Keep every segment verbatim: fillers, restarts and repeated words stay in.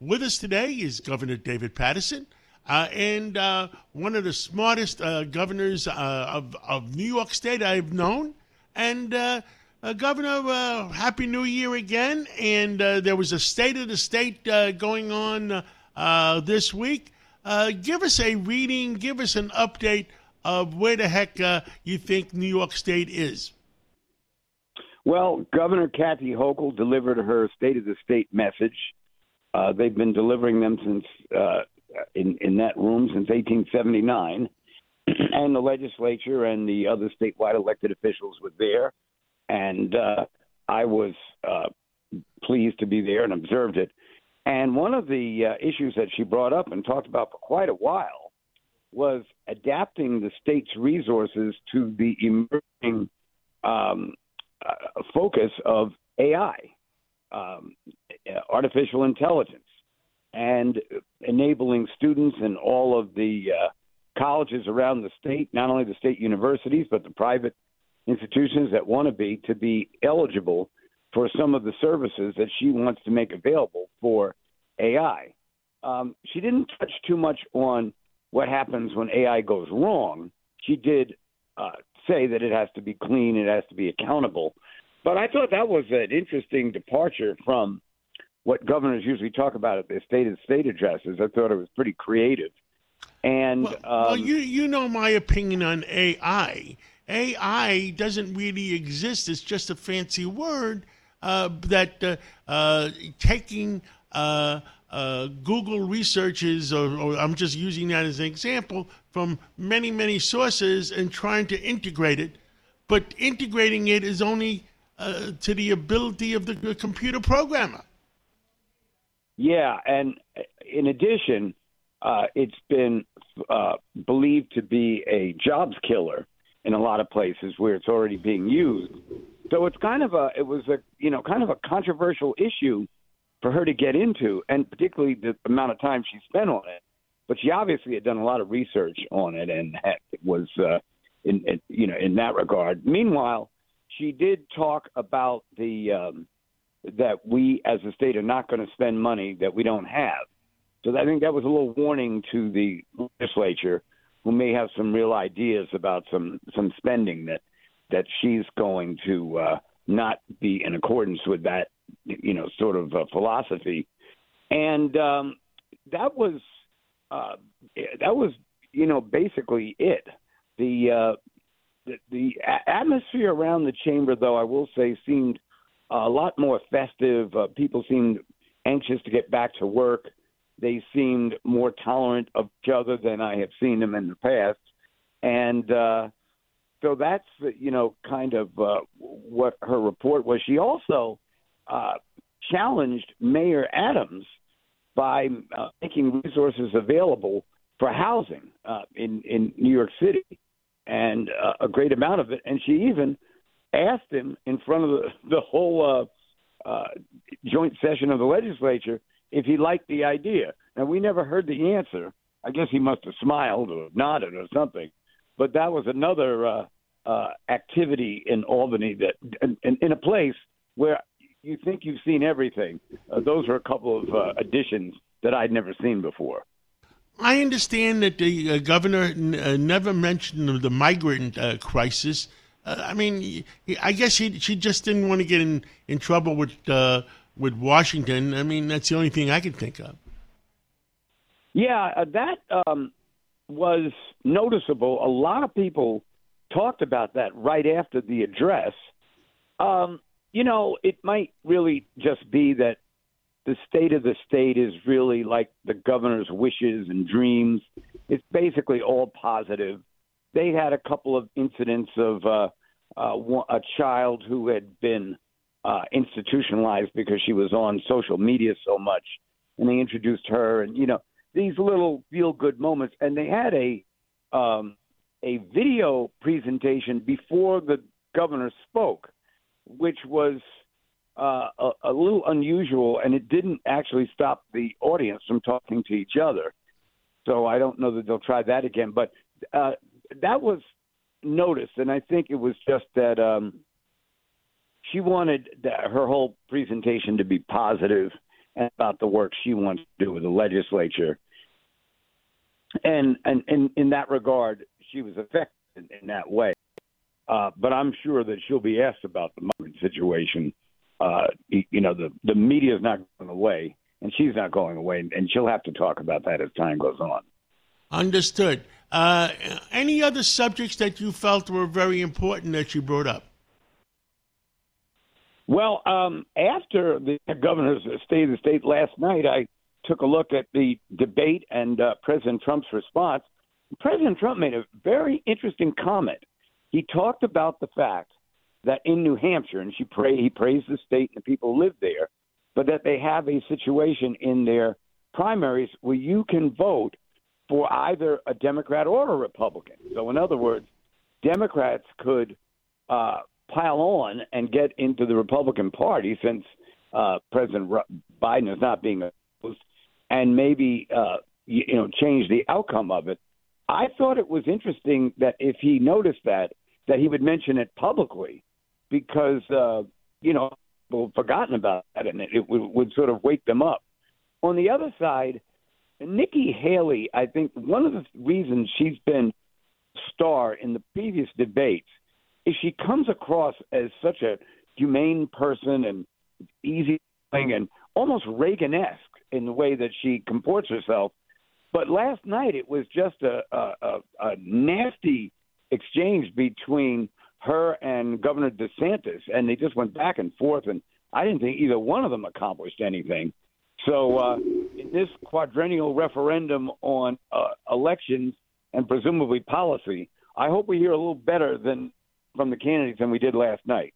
With us today is Governor David Paterson, uh, and uh, one of the smartest uh, governors uh, of, of New York State I've known. And uh, uh, Governor, uh, Happy New Year again. And uh, there was a State of the State uh, going on uh, this week. Uh, give us a reading, give us an update of where the heck uh, you think New York State is. Well, Governor Kathy Hochul delivered her State of the State message. Uh, they've been delivering them since uh, in, in that room since eighteen seventy-nine, and the legislature and the other statewide elected officials were there. And uh, I was uh, pleased to be there and observed it. And one of the uh, issues that she brought up and talked about for quite a while was adapting the state's resources to the emerging um Uh, focus of A I, um, artificial intelligence, and enabling students in all of the uh, colleges around the state, not only the state universities, but the private institutions that want to be, to be eligible for some of the services that she wants to make available for A I. Um, she didn't touch too much on what happens when A I goes wrong. She did uh, say that it has to be clean, it has to be accountable. But I thought that was an interesting departure from what governors usually talk about at their State of the State addresses. I thought it was pretty creative. And well, um, well you you know my opinion on A I. A I doesn't really exist. It's just a fancy word uh, that uh, uh, taking uh, uh, Google researches, or, or I'm just using that as an example, from many, many sources and trying to integrate it. But integrating it is only uh, to the ability of the computer programmer. Yeah, and in addition, uh, it's been uh, believed to be a jobs killer in a lot of places where it's already being used. So it's kind of a, it was a, you know, kind of a controversial issue for her to get into, and particularly the amount of time she spent on it. But she obviously had done a lot of research on it, and it was, uh, in, in, you know, in that regard. Meanwhile, she did talk about the um, that we as a state are not going to spend money that we don't have. So I think that was a little warning to the legislature, who may have some real ideas about some some spending that that she's going to uh, not be in accordance with that, you know, sort of uh, philosophy. And um, that was. Uh, that was, you know, basically it. The, uh, the the atmosphere around the chamber, though, I will say, seemed a lot more festive. Uh, people seemed anxious to get back to work. They seemed more tolerant of each other than I have seen them in the past. And uh, so that's, you know, kind of uh, what her report was. She also uh, challenged Mayor Adams by uh, making resources available for housing uh, in, in New York City, and uh, a great amount of it. And she even asked him in front of the, the whole uh, uh, joint session of the legislature if he liked the idea. Now, we never heard the answer. I guess he must have smiled or nodded or something. But that was another uh, uh, activity in Albany, that in, in a place where you think you've seen everything. Uh, those are a couple of uh, additions that I'd never seen before. I understand that the uh, governor n- uh, never mentioned the migrant uh, crisis. Uh, I mean, I guess he, she just didn't want to get in, in trouble with uh, with Washington. I mean, that's the only thing I could think of. Yeah, uh, that um, was noticeable. A lot of people talked about that right after the address. Um You know, it might really just be that the state of the state is really like the governor's wishes and dreams. It's basically all positive. They had a couple of incidents of uh, uh, a child who had been uh, institutionalized because she was on social media so much, and they introduced her, and, you know, these little feel-good moments. And they had a um, a video presentation before the governor spoke, which was uh, a, a little unusual, and it didn't actually stop the audience from talking to each other. So I don't know that they'll try that again. But uh, that was noticed, and I think it was just that um, she wanted that her whole presentation to be positive and about the work she wants to do with the legislature. And and, and in that regard, she was effective in, in that way. Uh, but I'm sure that she'll be asked about the migrant situation. Uh, you know, the, the media is not going away, and she's not going away, and she'll have to talk about that as time goes on. Understood. Uh, any other subjects that you felt were very important that you brought up? Well, um, after the governor's State of the State last night, I took a look at the debate and uh, President Trump's response. President Trump made a very interesting comment. He talked about the fact that in New Hampshire, and she pray, he praised the state and the people who live there, but that they have a situation in their primaries where you can vote for either a Democrat or a Republican. So in other words, Democrats could uh, pile on and get into the Republican Party since uh, President Biden is not being opposed, and maybe uh, you, you know change the outcome of it. I thought it was interesting that if he noticed that, that he would mention it publicly, because uh, you know people have forgotten about that, and it, it w- would sort of wake them up. On the other side, Nikki Haley, I think one of the reasons she's been a star in the previous debates is she comes across as such a humane person and easy and almost Reagan-esque in the way that she comports herself. But last night it was just a, a, a, a nasty exchange between her and Governor DeSantis, and they just went back and forth, and I didn't think either one of them accomplished anything. So uh, in this quadrennial referendum on uh, elections and presumably policy, I hope we hear a little better than from the candidates than we did last night.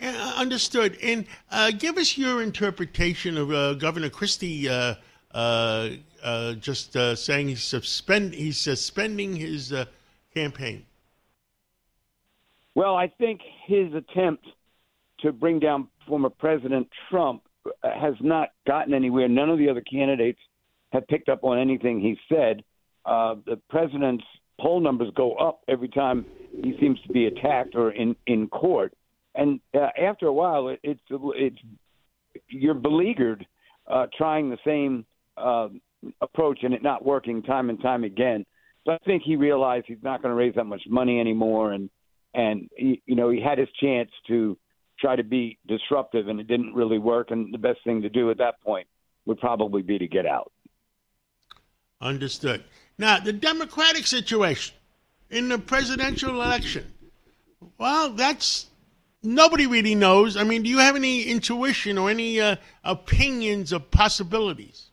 Yeah, understood. And uh, give us your interpretation of uh, Governor Christie uh, uh, uh, just uh, saying he's, suspend- he's suspending his uh, campaign. Well, I think his attempt to bring down former President Trump has not gotten anywhere. None of the other candidates have picked up on anything he said. Uh, the president's poll numbers go up every time he seems to be attacked or in, in court. And uh, after a while, it, it's it's you're beleaguered uh, trying the same uh, approach and it not working time and time again. So I think he realized he's not going to raise that much money anymore. And, and he, you know, he had his chance to try to be disruptive, and it didn't really work, and the best thing to do at that point would probably be to get out. Understood. Now, the Democratic situation in the presidential election, well, that's nobody really knows. I mean, do you have any intuition or any uh, opinions of possibilities?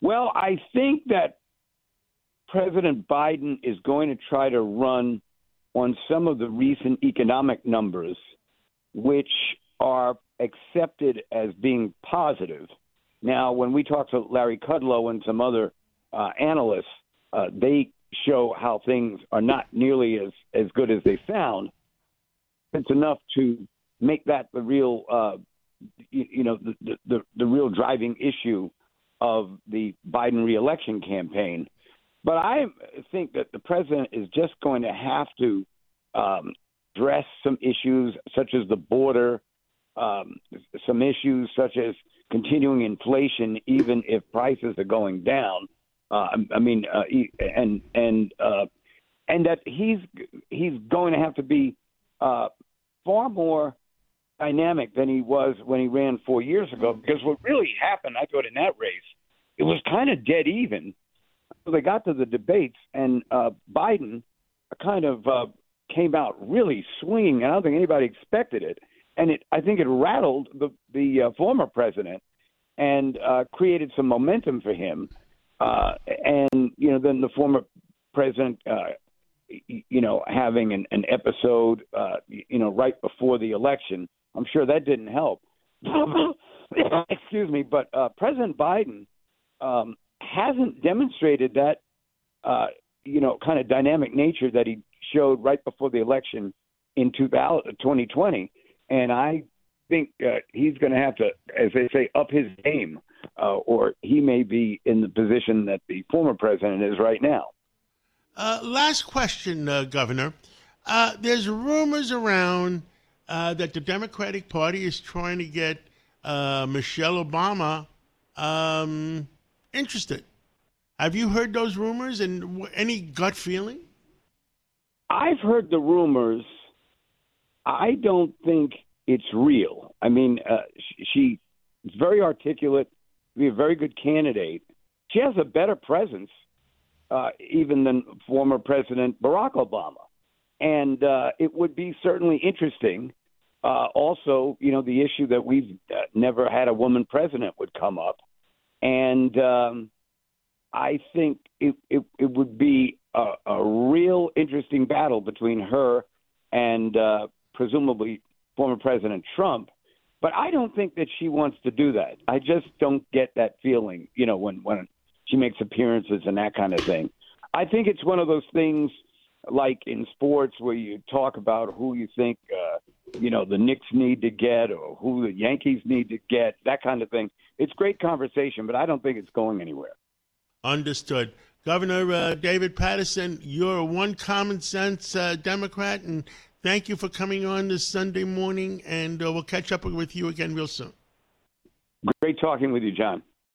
Well, I think that President Biden is going to try to run on some of the recent economic numbers, which are accepted as being positive. Now, when we talk to Larry Kudlow and some other uh, analysts, uh, they show how things are not nearly as, as good as they sound. It's enough to make that the real, uh, you, you know, the, the, the real driving issue of the Biden reelection campaign. But I think that the president is just going to have to um, address some issues such as the border, um, some issues such as continuing inflation, even if prices are going down. Uh, I mean, uh, and and uh, and that he's he's going to have to be uh, far more dynamic than he was when he ran four years ago. Because what really happened, I thought, in that race, it was kind of dead even. So they got to the debates, and uh, Biden kind of uh, came out really swinging, and I don't think anybody expected it. And it, I think it rattled the, the uh, former president and uh, created some momentum for him. Uh, and, you know, then the former president, uh, you know, having an, an episode, uh, you know, right before the election, I'm sure that didn't help. Excuse me, but uh, President Biden um, – hasn't demonstrated that, uh, you know, kind of dynamic nature that he showed right before the election in twenty twenty. And I think uh, he's going to have to, as they say, up his game, uh, or he may be in the position that the former president is right now. Uh, last question, uh, Governor. Uh, there's rumors around uh, that the Democratic Party is trying to get uh, Michelle Obama um, interested. Have you heard those rumors and any gut feeling? I've heard the rumors. I don't think it's real. I mean, uh, she is very articulate, be a very good candidate. She has a better presence uh, even than former President Barack Obama. And uh, it would be certainly interesting. Uh, also, you know, the issue that we've uh, never had a woman president would come up. And um, I think it, it, it would be a, a real interesting battle between her and uh, presumably former President Trump. But I don't think that she wants to do that. I just don't get that feeling, you know, when, when she makes appearances and that kind of thing. I think it's one of those things like in sports where you talk about who you think, uh, you know, the Knicks need to get or who the Yankees need to get, that kind of thing. It's great conversation, but I don't think it's going anywhere. Understood. Governor uh, David Paterson, you're one common sense uh, Democrat, and thank you for coming on this Sunday morning, and uh, we'll catch up with you again real soon. Great talking with you, John.